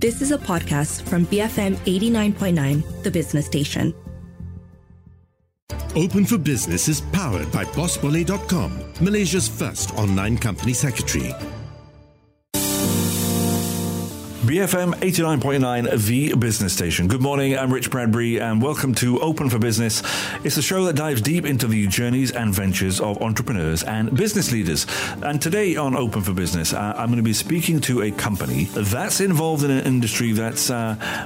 This is a podcast from BFM 89.9, the business station. Open for Business is powered by BossBoleh.com, Malaysia's first online company secretary. BFM 89.9, the business station. Good morning, I'm Rich Bradbury and welcome to Open for Business. It's a show that dives deep into the journeys and ventures of entrepreneurs and business leaders. And today on Open for Business, I'm going to be speaking to a company that's involved in an industry that's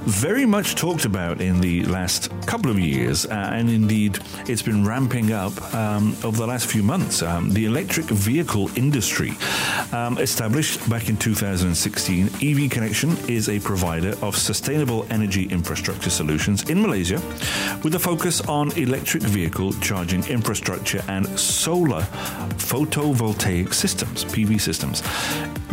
very much talked about in the last couple of years. And indeed, it's been ramping up over the last few months. The electric vehicle industry, established back in 2016, EV Connection is a provider of sustainable energy infrastructure solutions in Malaysia with a focus on electric vehicle charging infrastructure and solar photovoltaic systems, PV systems.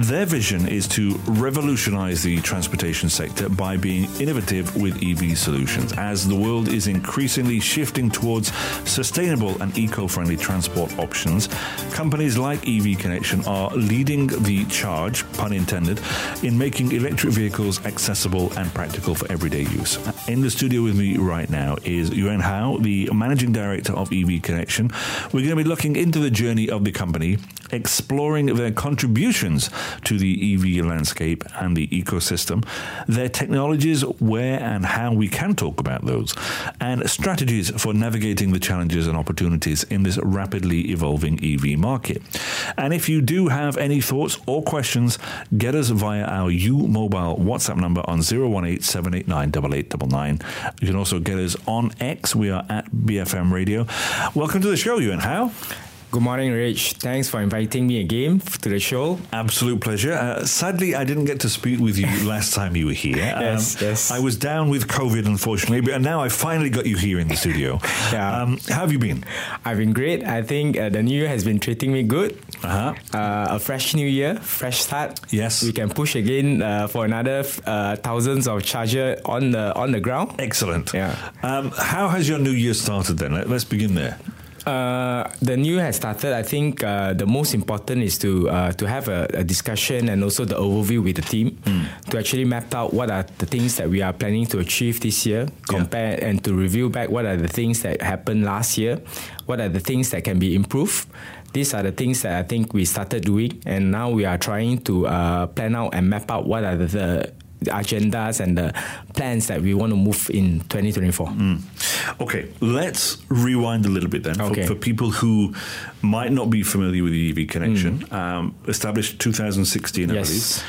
Their vision is to revolutionize the transportation sector by being innovative with EV solutions as the world is increasingly shifting towards sustainable and eco-friendly transport options. Companies like EV Connection are leading the charge, pun intended, in making electric vehicles accessible and practical for everyday use. In the studio with me right now is Yuen How, the Managing Director of EV Connection. We're going to be looking into the journey of the company, exploring their contributions to the EV landscape and the ecosystem, their technologies, where and how we can talk about those, and strategies for navigating the challenges and opportunities in this rapidly evolving EV market. And if you do have any thoughts or questions, get us via our U-Mobile WhatsApp number on 018-789-8899. You can also get us on X. We are at BFM Radio. Welcome to the show, Yuen How. Good morning, Rich. Thanks for inviting me again to the show. Absolute pleasure. Sadly, I didn't get to speak with you last time you were here. Yes. I was down with COVID, unfortunately, but now I finally got you here in the studio. Yeah. How have you been? I've been great. I think the new year has been treating me good. Uh-huh. A fresh new year, fresh start. Yes. We can push again for another thousands of charger on the ground. Excellent. Yeah. How has your new year started then? Let's begin there. The new has started. I think the most important is to have a discussion and also the overview with the team to actually map out what are the things that we are planning to achieve this year, compare and to review back what are the things that happened last year, what are the things that can be improved. These are the things that I think we started doing, and now we are trying to plan out and map out what are the agendas and the plans that we want to move in 2024. Okay, let's rewind a little bit then for people who might not be familiar with the EV Connection, established 2016, I believe.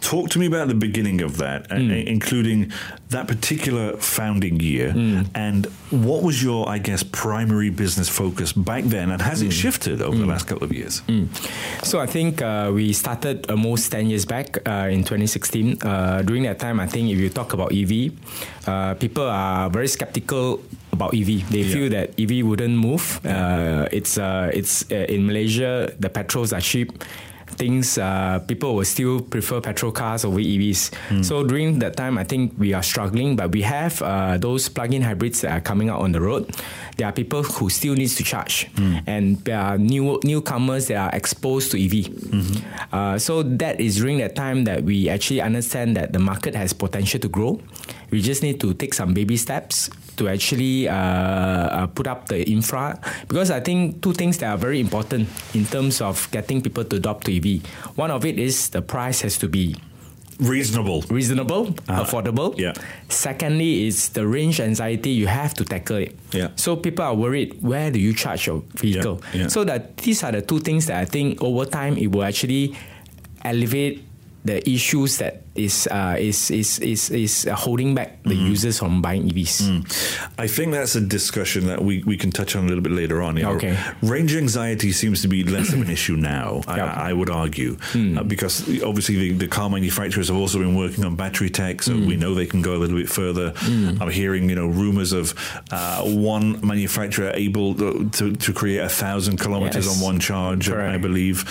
Talk to me about the beginning of that, including that particular founding year, and what was your, I guess, primary business focus back then, and has it shifted over the last couple of years? So I think we started almost 10 years back in 2016. During that time, I think if you talk about EV, people are very skeptical about EV. They feel that EV wouldn't move. It's in Malaysia, the petrols are cheap. People will still prefer petrol cars over EVs. So during that time, I think we are struggling, but we have those plug-in hybrids that are coming out on the road. There are people who still needs to charge, and there are newcomers that are exposed to EV. Mm-hmm. So that is during that time that we actually understand that the market has potential to grow. We just need to take some baby steps to actually put up the infra, because I think two things that are very important in terms of getting people to adopt to EV. One of it is the price has to be reasonable, affordable. Yeah. Secondly is the range anxiety, you have to tackle it. Yeah. So people are worried, where do you charge your vehicle? Yeah. Yeah. So that these are the two things that I think over time it will actually elevate the issues that is holding back the users from buying EVs. I think that's a discussion that we can touch on a little bit later on. Okay. Range anxiety seems to be less of an issue now, I would argue, because obviously the car manufacturers have also been working on battery tech, so we know they can go a little bit further. I'm hearing rumors of one manufacturer able to create 1,000 kilometers on one charge, I believe.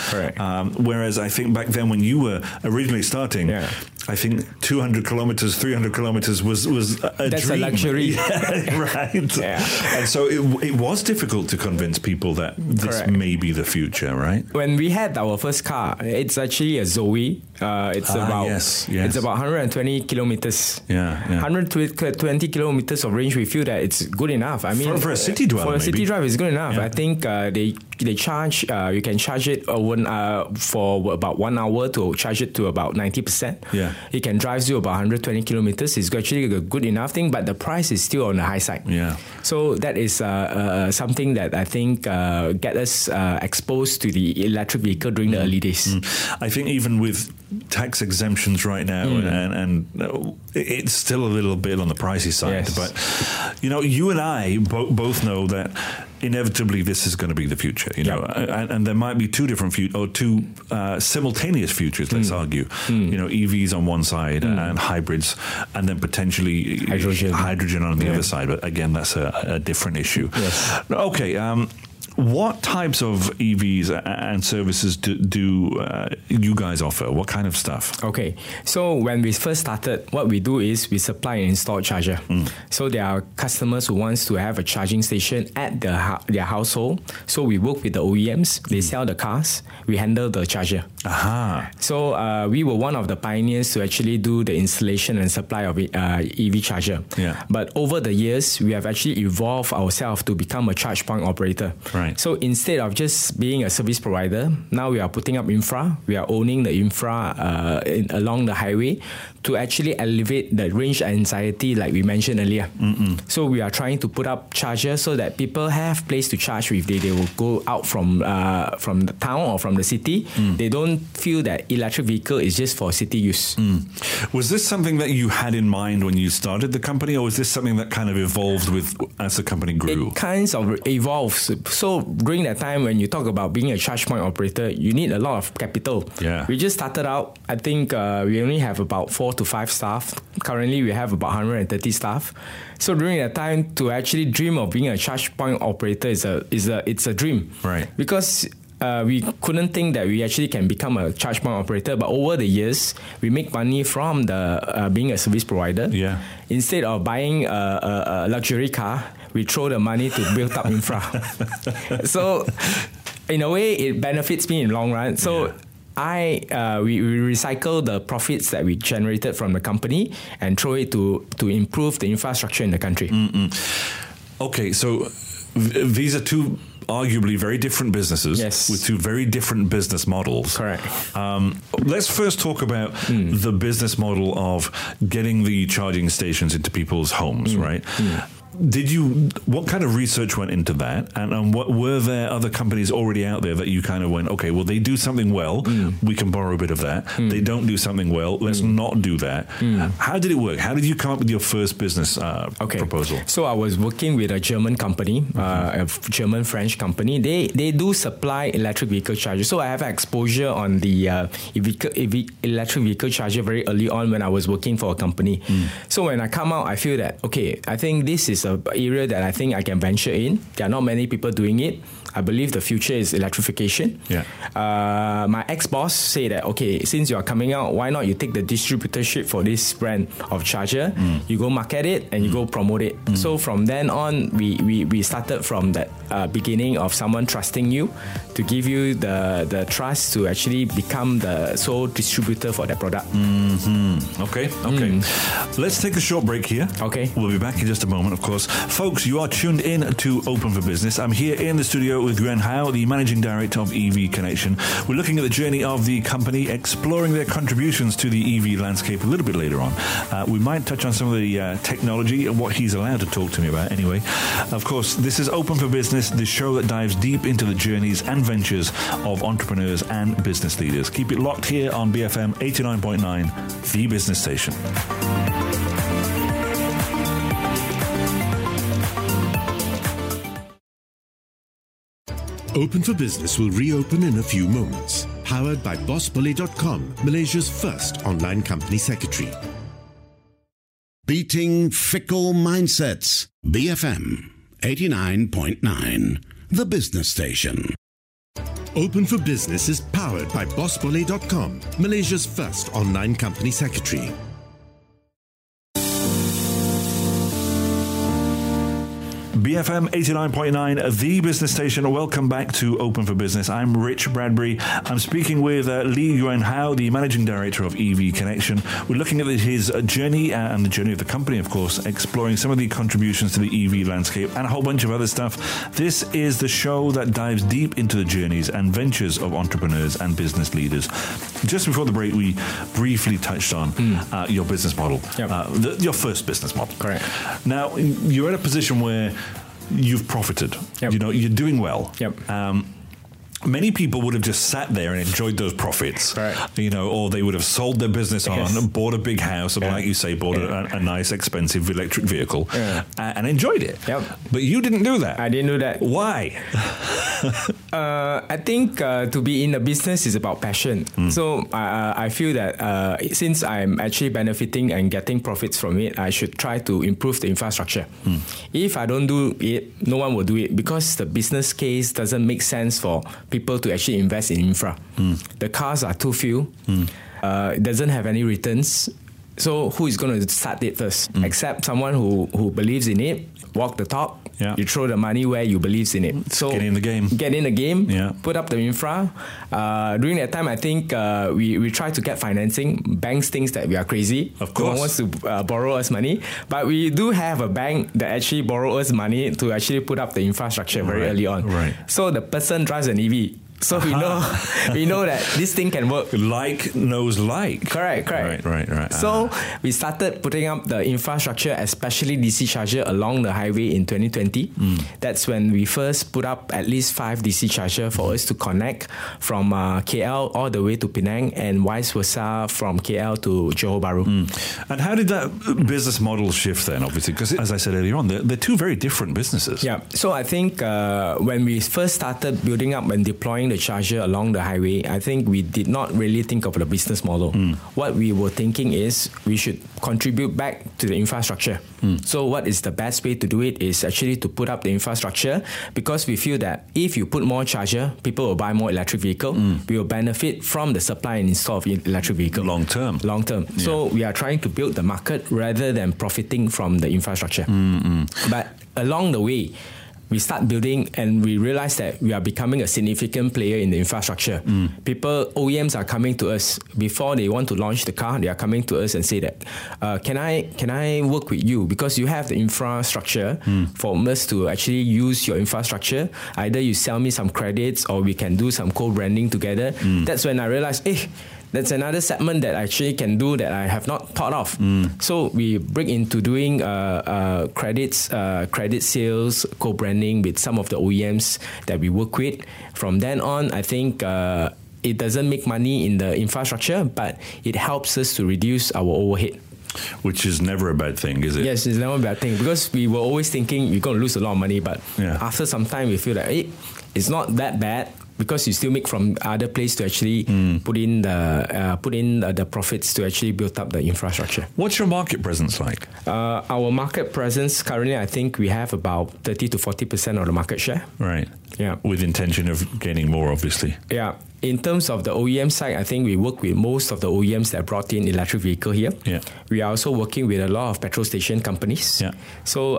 Whereas I think back then when you were originally starting, I think 200 kilometers, 300 kilometers was a That's dream. A luxury. Yeah, right. Yeah. And so it was difficult to convince people that this Correct. May be the future, right? When we had our first car, it's actually a Zoe. It's about 120 kilometers. Yeah, yeah. 120 kilometers of range. We feel that it's good enough. I mean, for a city dweller, for a city drive, it's good enough. Yeah. I think they charge. You can charge it for about 1 hour to charge it to about 90%. Yeah, it can drive you about 120 kilometers. It's actually a good enough thing, but the price is still on the high side. Yeah, so that is something that I think get us exposed to the electric vehicle during the early days. Mm. I think even with tax exemptions right now, and it's still a little bit on the pricey side. Yes. But you and I both know that inevitably this is going to be the future. And there might be two simultaneous futures. Let's argue. EVs on one side and hybrids, and then potentially hydrogen on the other side. But again, that's a different issue. Yes. Okay. What types of EVs and services do you guys offer? What kind of stuff? Okay, so when we first started, what we do is we supply an installed charger. Mm. So there are customers who wants to have a charging station at their household. So we work with the OEMs. They sell the cars. We handle the charger. Aha. So we were one of the pioneers to actually do the installation and supply of EV charger. Yeah. But over the years, we have actually evolved ourselves to become a charge point operator. Right. So instead of just being a service provider, now we are putting up infra. We are owning the infra along the highway to actually elevate the range anxiety like we mentioned earlier. Mm-mm. So we are trying to put up chargers so that people have place to charge if they will go out from the town or from the city. Mm. They don't feel that electric vehicle is just for city use. Mm. Was this something that you had in mind when you started the company, or was this something that kind of evolved with as the company grew? It kind of evolves. So during that time, when you talk about being a charge point operator, you need a lot of capital. Yeah. We just started out. I think we only have about 4 to 5 staff. Currently, we have about 130 staff. So during that time, to actually dream of being a charge point operator is a dream, right? Because we couldn't think that we actually can become a charge point operator. But over the years, we make money from the being a service provider. Yeah. Instead of buying a luxury car, we throw the money to build up infra. So in a way, it benefits me in the long run. So we recycle the profits that we generated from the company and throw it to improve the infrastructure in the country. Mm-mm. Okay, so these are two arguably very different businesses with two very different business models. Correct. Let's first talk about the business model of getting the charging stations into people's homes, right? Mm. What kind of research went into that? And what were there other companies already out there that you kind of went, okay, well, they do something well. Mm. We can borrow a bit of that. Mm. They don't do something well. Let's not do that. Mm. How did it work? How did you come up with your first business proposal? So I was working with a German company, a German-French company. They do supply electric vehicle chargers. So I have exposure on the electric vehicle charger very early on when I was working for a company. Mm. So when I come out, I feel that, okay, I think this is an area that I think I can venture in. There are not many people doing it. I believe the future is electrification. Yeah. My ex-boss said that, okay, since you are coming out, why not you take the distributorship for this brand of charger, you go market it, and you go promote it. Mm. So from then on, we started from that beginning of someone trusting you to give you the trust to actually become the sole distributor for that product. Mm-hmm. Okay. Mm. Let's take a short break here. Okay. We'll be back in just a moment, of course. Folks, you are tuned in to Open for Business. I'm here in the studio with Yuen How, the Managing Director of EV Connection. We're looking at the journey of the company, exploring their contributions to the EV landscape a little bit later on. We might touch on some of the technology and what he's allowed to talk to me about anyway. Of course, this is Open for Business, the show that dives deep into the journeys and ventures of entrepreneurs and business leaders. Keep it locked here on BFM 89.9, The Business Station. Open for Business will reopen in a few moments. Powered by BossBoleh.com, Malaysia's first online company secretary. Beating fickle mindsets. BFM 89.9, The Business Station. Open for Business is powered by BossBoleh.com, Malaysia's first online company secretary. BFM 89.9, the business station. Welcome back to Open for Business. I'm Rich Bradbury. I'm speaking with Lee Yuen How, the Managing Director of EV Connection. We're looking at his journey and the journey of the company, of course, exploring some of the contributions to the EV landscape and a whole bunch of other stuff. This is the show that dives deep into the journeys and ventures of entrepreneurs and business leaders. Just before the break, we briefly touched on your business model, your first business model. Correct. Now, you're in a position where you've profited. Yep. You know, you're doing well. Yep. Many people would have just sat there and enjoyed those profits, right? You know, or they would have sold their business on, bought a big house, and like you say, bought a nice, expensive electric vehicle and enjoyed it. Yep. But you didn't do that. I didn't do that. Why? I think to be in the business is about passion. So I feel that since I'm actually benefiting and getting profits from it, I should try to improve the infrastructure. If I don't do it, no one will do it, because the business case doesn't make sense for people to actually invest in infra. The cars are too few. It doesn't have any returns. So who is going to start it first? Except someone who believes in it, walk the talk. You throw the money where you believe in it. So get in the game. Put up the infra. During that time, I think we try to get financing. Banks think that we are crazy. Of course. No one wants to borrow us money. But we do have a bank that actually borrows us money to actually put up the infrastructure very early on. Right. So the person drives an EV. So we know that this thing can work. Like knows like. Correct. Right. So we started putting up the infrastructure, especially DC charger along the highway in 2020. That's when we first put up at least 5 DC charger for us to connect from KL all the way to Penang, and vice versa from KL to Johor Bahru. And how did that business model shift then, obviously? Because as I said earlier on, they're two very different businesses. Yeah. So I think when we first started building up and deploying the charger along the highway, I think we did not really think of the business model. What we were thinking is we should contribute back to the infrastructure. So what is the best way to do it is actually to put up the infrastructure, because we feel that if you put more charger, people will buy more electric vehicle. We will benefit from the supply and install of electric vehicle. Long term. Yeah. So we are trying to build the market rather than profiting from the infrastructure. But along the way, we start building and we realize that we are becoming a significant player in the infrastructure. People, OEMs are coming to us before they want to launch the car. They are coming to us and say that, can I work with you? Because you have the infrastructure for us to actually use your infrastructure. Either you sell me some credits or we can do some co-branding together. That's when I realized, that's another segment that I actually can do that I have not thought of. So we break into doing credit sales, co-branding with some of the OEMs that we work with. From then on, I think it doesn't make money in the infrastructure, but it helps us to reduce our overhead. Which is never a bad thing, is it? Yes, it's never a bad thing, because we were always thinking we're going to lose a lot of money, but after some time we feel like it's not that bad, because you still make from other place to actually put in the profits to actually build up the infrastructure. What's your market presence like? Our market presence currently, I think we have about 30 to 40% of the market share. Right. Yeah. With intention of gaining more, obviously. Yeah. In terms of the OEM side, I think we work with most of the OEMs that brought in electric vehicle here. Yeah. We are also working with a lot of petrol station companies. Yeah. So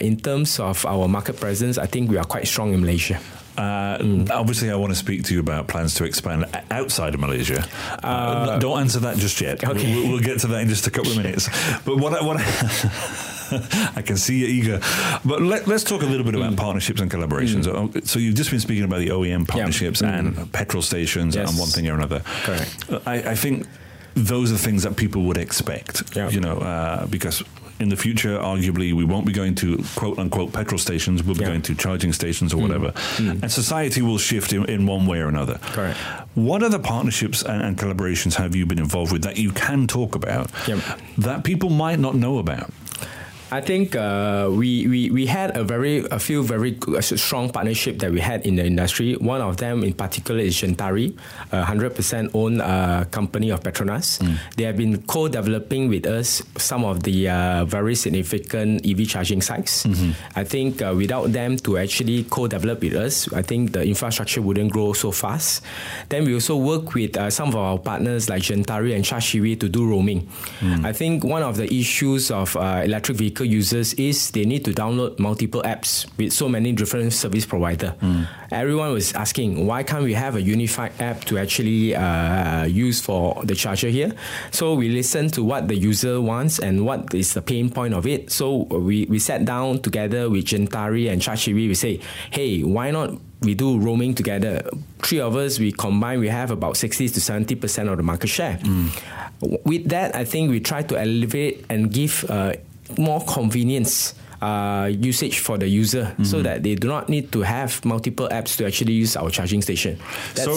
in terms of our market presence, I think we are quite strong in Malaysia. Obviously, I want to speak to you about plans to expand outside of Malaysia. Don't answer that just yet. Okay. We'll get to that in just a couple of minutes. But I can see you're eager. But let's talk a little bit about partnerships and collaborations. So you've just been speaking about the OEM partnerships and petrol stations and one thing or another. Correct. I think those are things that people would expect, because in the future, arguably, we won't be going to quote-unquote petrol stations. We'll be going to charging stations or whatever. And society will shift in one way or another. Correct. What other partnerships and collaborations have you been involved with that you can talk about that people might not know about? I think we had a few very strong partnership that we had in the industry. One of them in particular is Gentari, a 100% owned company of Petronas. Mm. They have been co-developing with us some of the very significant EV charging sites. Mm-hmm. I think without them to actually co-develop with us, I think the infrastructure wouldn't grow so fast. Then we also work with some of our partners like Gentari and Charcivi to do roaming. Mm. I think one of the issues of electric vehicle users is they need to download multiple apps with so many different service providers. Mm. Everyone was asking, why can't we have a unified app to actually use for the charger here? So we listened to what the user wants and what is the pain point of it. So we sat down together with Gentari and Charcivi. We say, hey, why not we do roaming together? Three of us, we combine, we have about 60 to 70% of the market share. Mm. With that, I think we try to elevate and give more convenience usage for the user, mm-hmm. so that they do not need to have multiple apps to actually use our charging station. So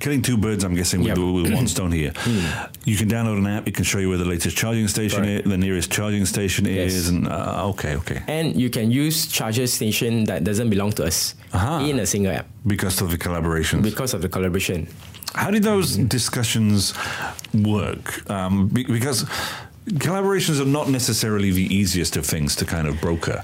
killing two birds, I'm guessing, yep. with one stone here. Mm. You can download an app, it can show you where the latest charging station is, the nearest charging station yes. is, and okay. And you can use charger station that doesn't belong to us in a single app. Because of the collaboration. How did those discussions work? Because collaborations are not necessarily the easiest of things to kind of broker.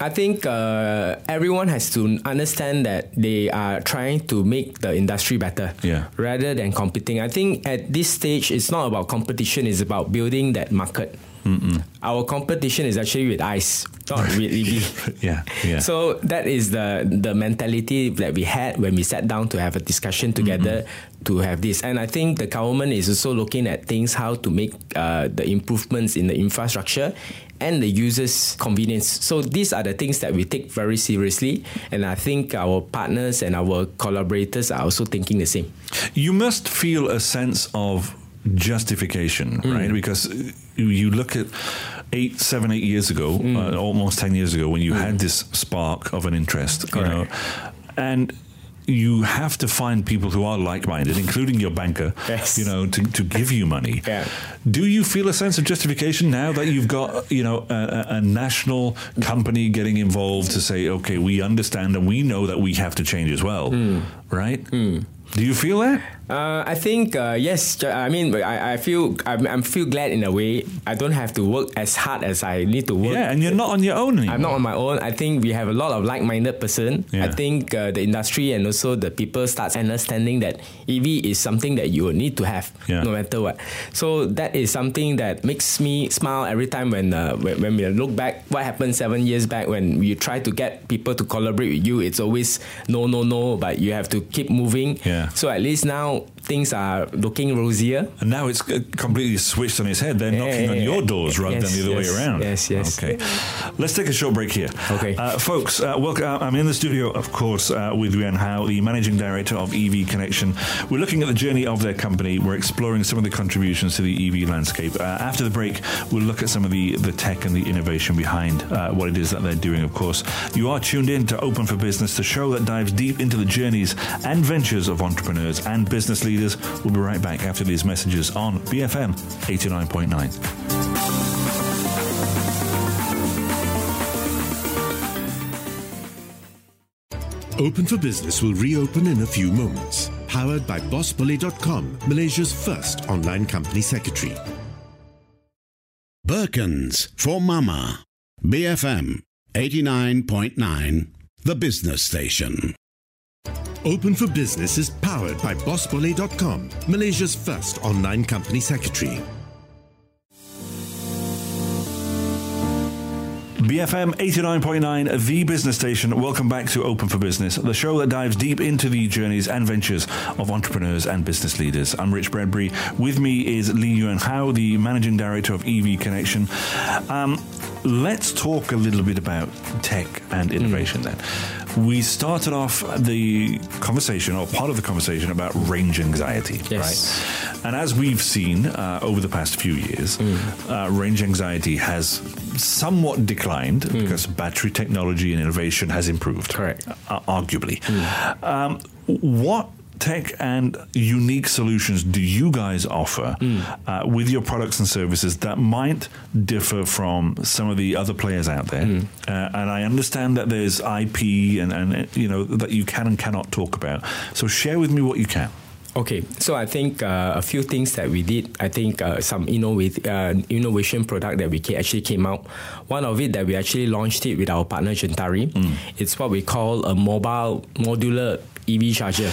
I think everyone has to understand that they are trying to make the industry better, rather than competing. I think at this stage, it's not about competition, it's about building that market. Mm-mm. Our competition is actually with ICE, not with EV. Yeah. So that is the mentality that we had when we sat down to have a discussion together, mm-mm. to have this. And I think the government is also looking at things, how to make the improvements in the infrastructure and the user's convenience. So these are the things that we take very seriously, and I think our partners and our collaborators are also thinking the same. You must feel a sense of justification, right? Because you look at 8 years ago, almost 10 years ago, when you had this spark of an interest, you know, and you have to find people who are like-minded, including your banker, you know, to give you money. Yeah. Do you feel a sense of justification now that you've got, you know, a national company getting involved to say, okay, we understand and we know that we have to change as well, right? Mm. Do you feel that? I think yes. I mean, I feel glad in a way. I don't have to work as hard as I need to work. Yeah, and you're not on your own anymore. I'm not on my own. I think we have a lot of like-minded person. Yeah. I think the industry and also the people starts understanding that EV is something that you will need to have no matter what. So that is something that makes me smile every time when we look back what happened 7 years back when you try to get people to collaborate with you. It's always no, but you have to keep moving. Yeah. So at least now things are looking rosier. And now it's completely switched on its head. They're knocking on your doors rather than the other way around. Yes. Okay. Let's take a short break here. Okay. Folks, welcome. I'm in the studio, of course, with Yuen How, the Managing Director of EV Connection. We're looking at the journey of their company. We're exploring some of the contributions to the EV landscape. After the break, we'll look at some of the tech and the innovation behind what it is that they're doing, of course. You are tuned in to Open for Business, the show that dives deep into the journeys and ventures of entrepreneurs and business leaders. We'll be right back after these messages on BFM 89.9. Open for Business will reopen in a few moments. Powered by BossBoleh.com, Malaysia's first online company secretary. Birkins for Mama. BFM 89.9, the business station. Open for Business is powered by BossBoleh.com, Malaysia's first online company secretary. BFM 89.9, the business station. Welcome back to Open for Business, the show that dives deep into the journeys and ventures of entrepreneurs and business leaders. I'm Rich Bradbury. With me is Lee Yuen How, the Managing Director of EV Connection. Let's talk a little bit about tech and innovation then. We started off the conversation, or part of the conversation, about range anxiety, right? And as we've seen over the past few years, range anxiety has somewhat declined because battery technology and innovation has improved, arguably. What tech and unique solutions do you guys offer with your products and services that might differ from some of the other players out there? And I understand that there's IP and you know that you can and cannot talk about. So share with me what you can. Okay, so I think a few things that we did, I think some innovation product that we actually came out. One of it that we actually launched it with our partner Gentari. It's what we call a mobile modular EV charger.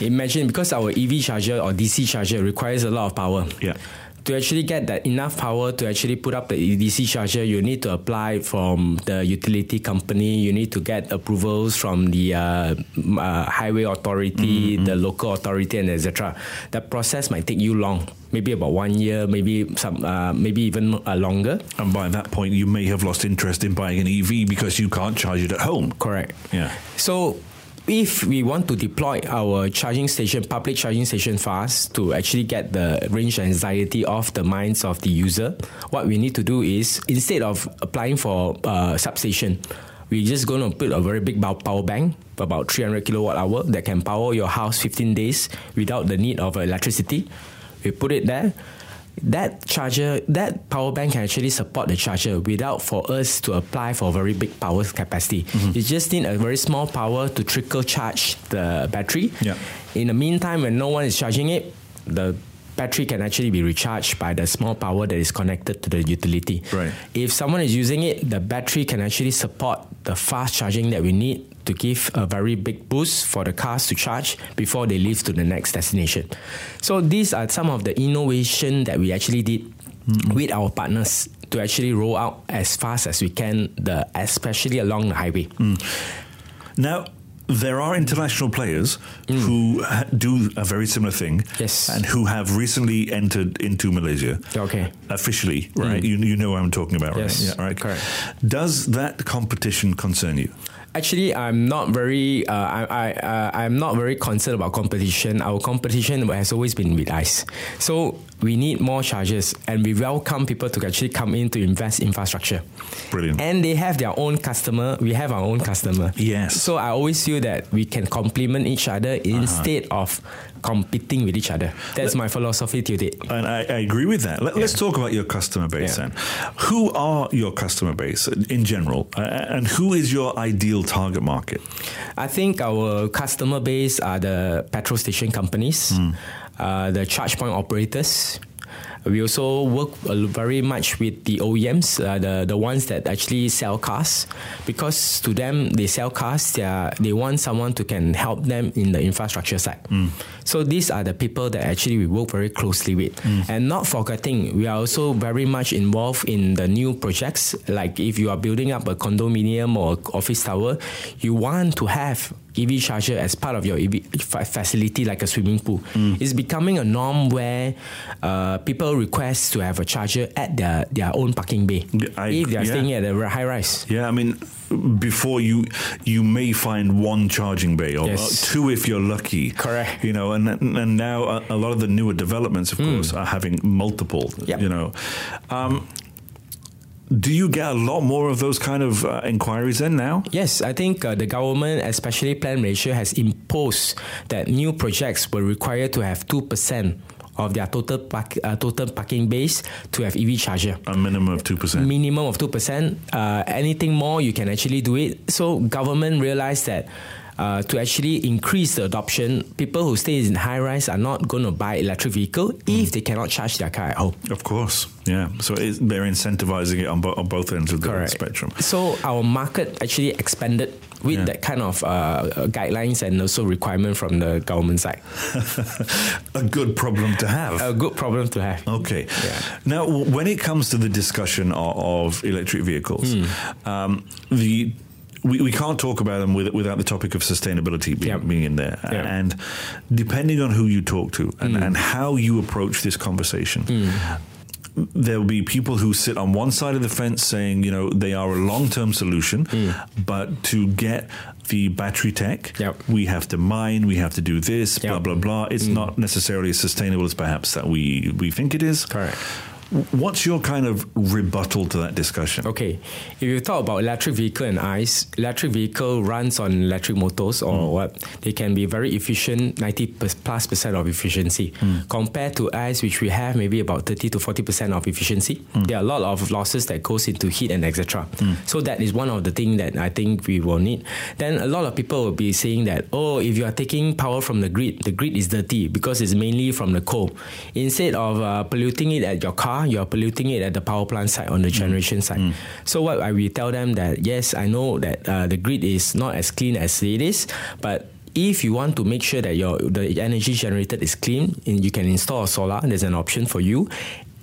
Imagine, because our EV charger or DC charger requires a lot of power. Yeah. To actually get that enough power to actually put up the DC charger, you need to apply from the utility company. You need to get approvals from the highway authority, the local authority, and etc. That process might take you long. Maybe about 1 year, maybe even longer. And by that point, you may have lost interest in buying an EV because you can't charge it at home. Correct. Yeah. So, if we want to deploy our charging station, public charging station fast to actually get the range anxiety off the minds of the user, what we need to do is, instead of applying for substation, we're just going to put a very big power bank, about 300 kilowatt hour, that can power your house 15 days without the need of electricity. We put it there. That charger, that power bank can actually support the charger without for us to apply for very big power capacity. You just need a very small power to trickle charge the battery. Yeah. In the meantime, when no one is charging it, the battery can actually be recharged by the small power that is connected to the utility. Right. If someone is using it, the battery can actually support the fast charging that we need to give a very big boost for the cars to charge before they leave to the next destination. So these are some of the innovation that we actually did with our partners to actually roll out as fast as we can, especially along the highway. Now, there are international players who do a very similar thing, yes, and who have recently entered into Malaysia, okay, officially, right? You know what I'm talking about, right? Yes. Yeah, right. Correct. Does that competition concern you? Actually, I'm not very concerned about competition. Our competition has always been with us. So we need more chargers, and we welcome people to actually come in to invest in infrastructure. Brilliant. And they have their own customer. We have our own customer. Yes. So I always feel that we can complement each other instead of competing with each other. That's my philosophy today. And I agree with that. Let's talk about your customer base then. Who are your customer base in general? And who is your ideal target market? I think our customer base are the petrol station companies, the charge point operators. We also work very much with the OEMs, the ones that actually sell cars, because to them, they sell cars, they want someone to can help them in the infrastructure side. So these are the people that actually we work very closely with. And not forgetting, we are also very much involved in the new projects. Like if you are building up a condominium or office tower, you want to have EV charger as part of your EV facility, like a swimming pool. It's becoming a norm where people request to have a charger at their own parking bay if they are staying at a high rise. Yeah, I mean, before you may find one charging bay or two if you're lucky. Correct. You know, and now a lot of the newer developments, of course, are having multiple. Yep. You know. Do you get a lot more of those kind of inquiries in now? Yes, I think the government, especially Plan Malaysia, has imposed that new projects were required to have 2% of their total parking base to have EV charger. A minimum of 2%. Minimum of 2%. Anything more, you can actually do it. So government realized that to actually increase the adoption, people who stay in high-rise are not going to buy electric vehicle if they cannot charge their car at home. Of course, yeah. So they're incentivizing it on both ends of the spectrum. So our market actually expanded with that kind of guidelines and also requirement from the government side. A good problem to have. A good problem to have. Okay. Yeah. Now, when it comes to the discussion of electric vehicles, We can't talk about them without the topic of sustainability being in there. Yep. And depending on who you talk to and how you approach this conversation, there will be people who sit on one side of the fence saying, you know, they are a long-term solution, but to get the battery tech, we have to mine, we have to do this, blah, blah, blah. It's not necessarily as sustainable as perhaps that we think it is. Correct. What's your kind of rebuttal to that discussion? Okay, if you talk about electric vehicle and ICE, electric vehicle runs on electric motors or what, they can be very efficient, 90+ percent of efficiency. Compared to ICE, which we have maybe about 30 to 40% of efficiency, there are a lot of losses that goes into heat and etc. So that is one of the things that I think we will need. Then a lot of people will be saying that, oh, if you are taking power from the grid is dirty because it's mainly from the coal. Instead of polluting it at your car, you're polluting it at the power plant side, on the generation side. So what I will tell them that, yes, I know that the grid is not as clean as it is, but if you want to make sure that the energy generated is clean, and you can install solar, there's an option for you.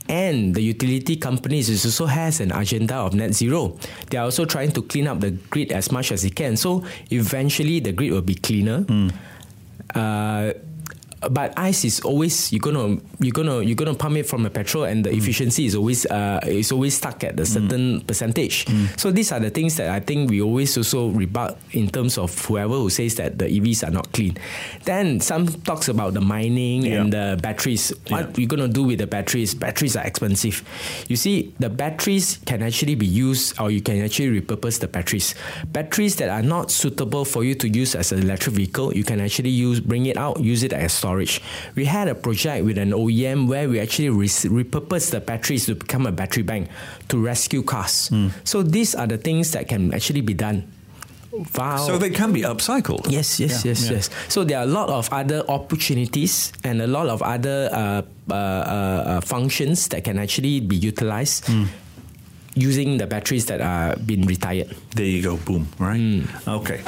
And the utility companies also has an agenda of net zero. They are also trying to clean up the grid as much as they can. So eventually the grid will be cleaner. But ICE is always you're gonna pump it from the petrol, and the efficiency is always stuck at a certain percentage. So these are the things that I think we always also rebut in terms of whoever who says that the EVs are not clean. Then some talks about the mining and the batteries. What are you gonna do with the batteries? Batteries are expensive. You see, the batteries can actually be used, or you can actually repurpose the batteries. Batteries that are not suitable for you to use as an electric vehicle, you can actually bring it out, use it as storage. We had a project with an OEM where we actually repurposed the batteries to become a battery bank to rescue cars. So these are the things that can actually be done. So they can be upcycled. Yes. So there are a lot of other opportunities and a lot of other functions that can actually be utilized using the batteries that are been retired. There you go, boom, right? Okay.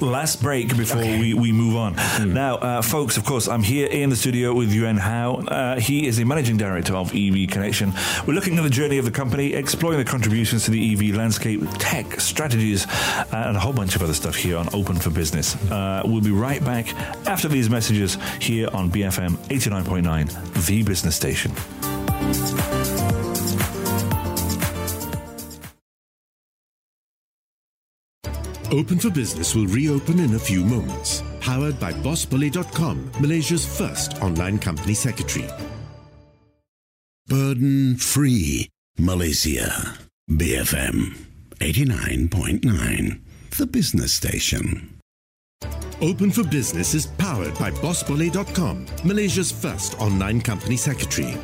Last break before we move on. Now, folks, of course, I'm here in the studio with Yuen How. He is the Managing Director of EV Connection. We're looking at the journey of the company, exploring the contributions to the EV landscape, tech, strategies, and a whole bunch of other stuff here on Open for Business. We'll be right back after these messages here on BFM 89.9, The Business Station. Open for Business will reopen in a few moments. Powered by BossBoleh.com, Malaysia's first online company secretary. Burden-free Malaysia. BFM 89.9, The Business Station. Open for Business is powered by BossBoleh.com, Malaysia's first online company secretary.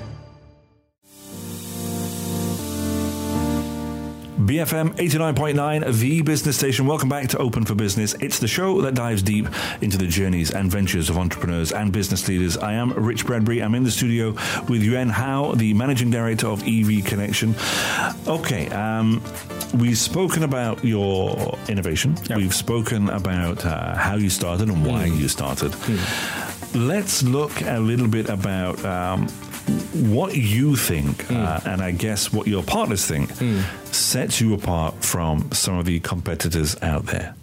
BFM 89.9, The Business Station. Welcome back to Open for Business. It's the show that dives deep into the journeys and ventures of entrepreneurs and business leaders. I am Rich Bradbury. I'm in the studio with Yuen How, the Managing Director of EV Connection. Okay, we've spoken about your innovation. Yep. We've spoken about how you started and why you started. Let's look a little bit about what you think, and I guess what your partners think, sets you apart from some of the competitors out there.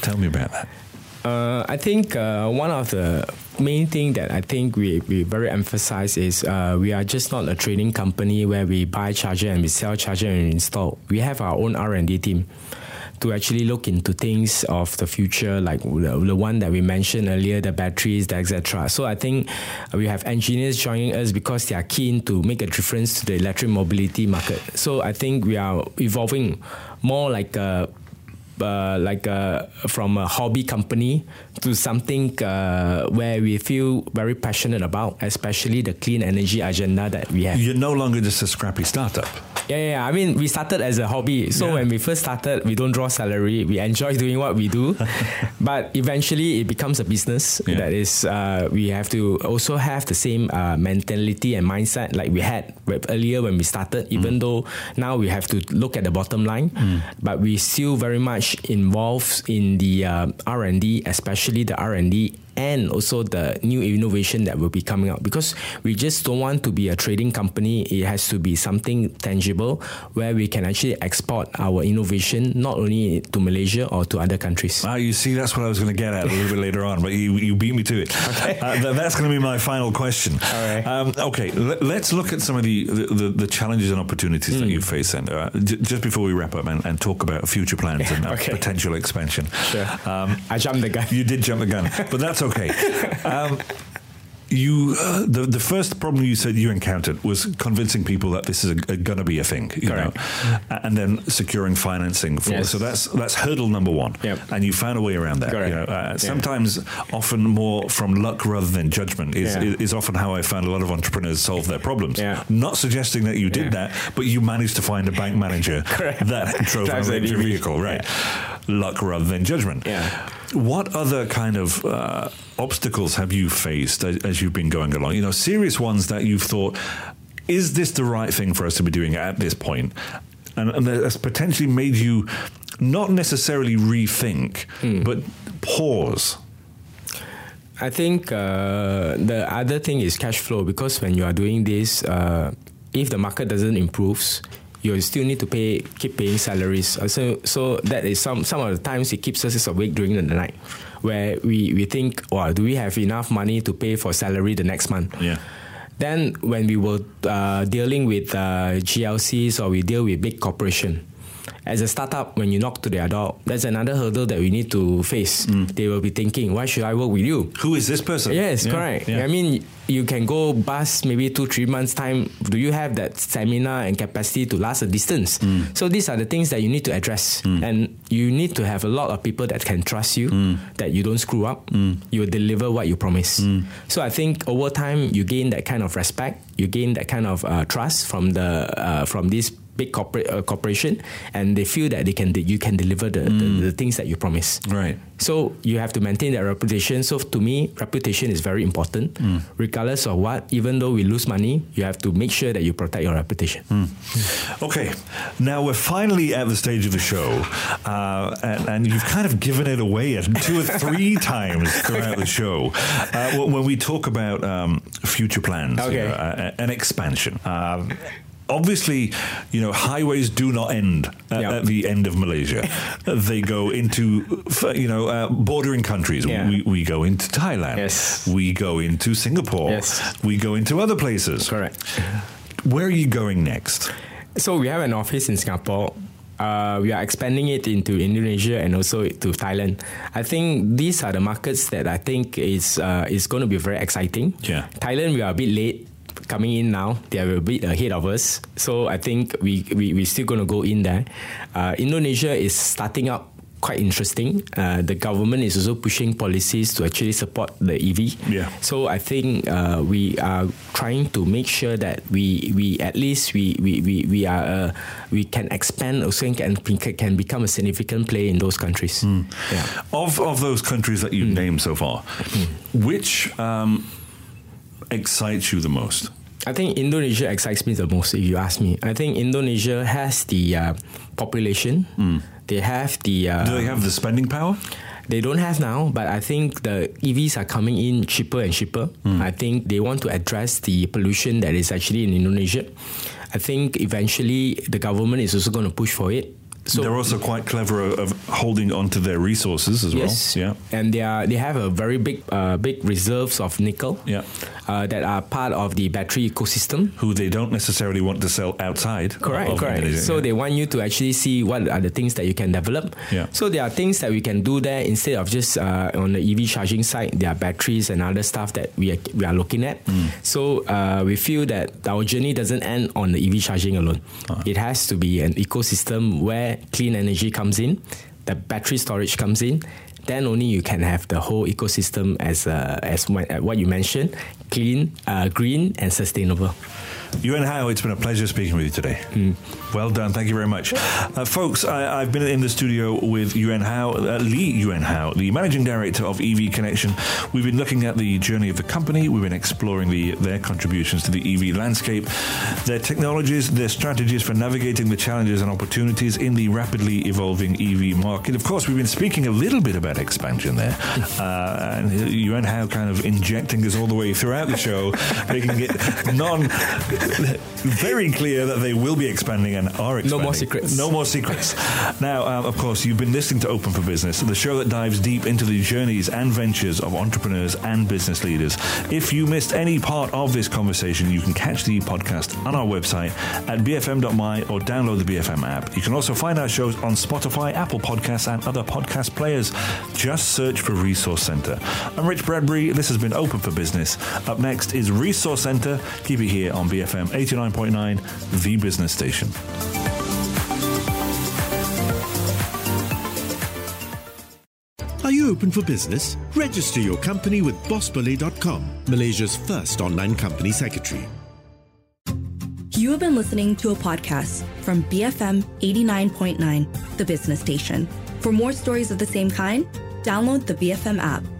Tell me about that. I think one of the main thing that I think we very emphasize is we are just not a trading company where we buy charger and we sell charger and we install. We have our own R&D team to actually look into things of the future, like the one that we mentioned earlier, the batteries, etc. So I think we have engineers joining us because they are keen to make a difference to the electric mobility market. So I think we are evolving more from a hobby company to something where we feel very passionate about, especially the clean energy agenda that we have. You're no longer just a scrappy startup. Yeah. I mean, we started as a hobby. So when we first started, we don't draw salary. We enjoy doing what we do. But eventually, it becomes a business. Yeah. That is, we have to also have the same mentality and mindset like we had earlier when we started, even though now we have to look at the bottom line. But we still very much involved in the R&D, especially the R&D and also the new innovation that will be coming out, because we just don't want to be a trading company. It has to be something tangible where we can actually export our innovation not only to Malaysia or to other countries. You see, that's what I was going to get at a little bit later on, but you beat me to it. Okay. That's going to be my final question. All right. Okay, let's look at some of the challenges and opportunities that you face, and just before we wrap up and talk about future plans and potential expansion. Sure. I jumped the gun. You did jump the gun, but that's okay. you the first problem you said you encountered was convincing people that this is gonna be a thing, you Correct. Know, and then securing financing for yes. So that's hurdle number one, yep. and you found a way around that. You know, sometimes, often more from luck rather than judgment is often how I found a lot of entrepreneurs solve their problems. Yeah. Not suggesting that you did that, but you managed to find a bank manager that drove an electric vehicle, right? Yeah. Luck rather than judgment. Yeah. What other kind of obstacles have you faced as you've been going along? You know, serious ones that you've thought, is this the right thing for us to be doing at this point? And that's potentially made you not necessarily rethink, but pause. I think the other thing is cash flow, because when you are doing this, if the market doesn't improve, you still need to keep paying salaries. So that is some of the times it keeps us awake during the night, where we think, wow, do we have enough money to pay for salary the next month? Yeah. Then when we were dealing with GLCs or we deal with big corporation, as a startup, when you knock to their door, that's another hurdle that we need to face. They will be thinking, why should I work with you? Who is this person? Yes, correct. Yeah. I mean, you can go bust maybe 2-3 months time. Do you have that stamina and capacity to last a distance? So these are the things that you need to address. And you need to have a lot of people that can trust you, that you don't screw up, you deliver what you promise. So I think over time, you gain that kind of respect, you gain that kind of trust from these big corporation, and they feel that you can deliver the things that you promise. Right. So you have to maintain that reputation. So to me, reputation is very important. Regardless of what, even though we lose money, you have to make sure that you protect your reputation. Okay. Now we're finally at the stage of the show, and you've kind of given it away 2 or 3 times throughout the show. When we talk about future plans, an expansion. Obviously, you know, highways do not end at the end of Malaysia. They go into, bordering countries. Yeah. We go into Thailand. Yes. We go into Singapore. Yes. We go into other places. Correct. Where are you going next? So we have an office in Singapore. We are expanding it into Indonesia and also to Thailand. I think these are the markets that I think is going to be very exciting. Yeah. Thailand, we are a bit late coming in now. They are a bit ahead of us. So I think we're still going to go in there. Indonesia is starting up quite interesting. The government is also pushing policies to actually support the EV. Yeah. So I think we are trying to make sure that we can expand also and can become a significant player in those countries. Yeah. Of those countries that you've named so far, which excites you the most? I think Indonesia excites me the most, if you ask me. I think Indonesia has the population. They have the... do they have the spending power? They don't have now, but I think the EVs are coming in cheaper and cheaper. I think they want to address the pollution that is actually in Indonesia. I think eventually the government is also going to push for it. So they're also quite clever of holding on to their resources as well. Yeah, and they have a very big reserves of nickel. Yeah, that are part of the battery ecosystem. Who they don't necessarily want to sell outside. Correct. Indonesia. So they want you to actually see what are the things that you can develop. Yeah. So there are things that we can do there instead of just on the EV charging side. There are batteries and other stuff that we are looking at. So we feel that our journey doesn't end on the EV charging alone. It has to be an ecosystem where clean energy comes in, the battery storage comes in, then only you can have the whole ecosystem as what you mentioned, clean, green, and sustainable. Yuen How, it's been a pleasure speaking with you today. Well done. Thank you very much. Folks, I've been in the studio with Yuen How, Lee Yuen How, the Managing Director of EV Connection. We've been looking at the journey of the company. We've been exploring their contributions to the EV landscape, their technologies, their strategies for navigating the challenges and opportunities in the rapidly evolving EV market. Of course, we've been speaking a little bit about expansion there. And Yuen How kind of injecting us all the way throughout the show, making it non... very clear that they will be expanding and are expanding. No more secrets. No more secrets. Now, of course, you've been listening to Open for Business, the show that dives deep into the journeys and ventures of entrepreneurs and business leaders. If you missed any part of this conversation, you can catch the podcast on our website at bfm.my or download the BFM app. You can also find our shows on Spotify, Apple Podcasts, and other podcast players. Just search for Resource Centre. I'm Rich Bradbury. This has been Open for Business. Up next is Resource Centre. Keep it here on BFM 89.9, the business station. Are you open for business? Register your company with BossBoleh.com, Malaysia's first online company secretary. You have been listening to a podcast from BFM 89.9, the business station. For more stories of the same kind, download the BFM app.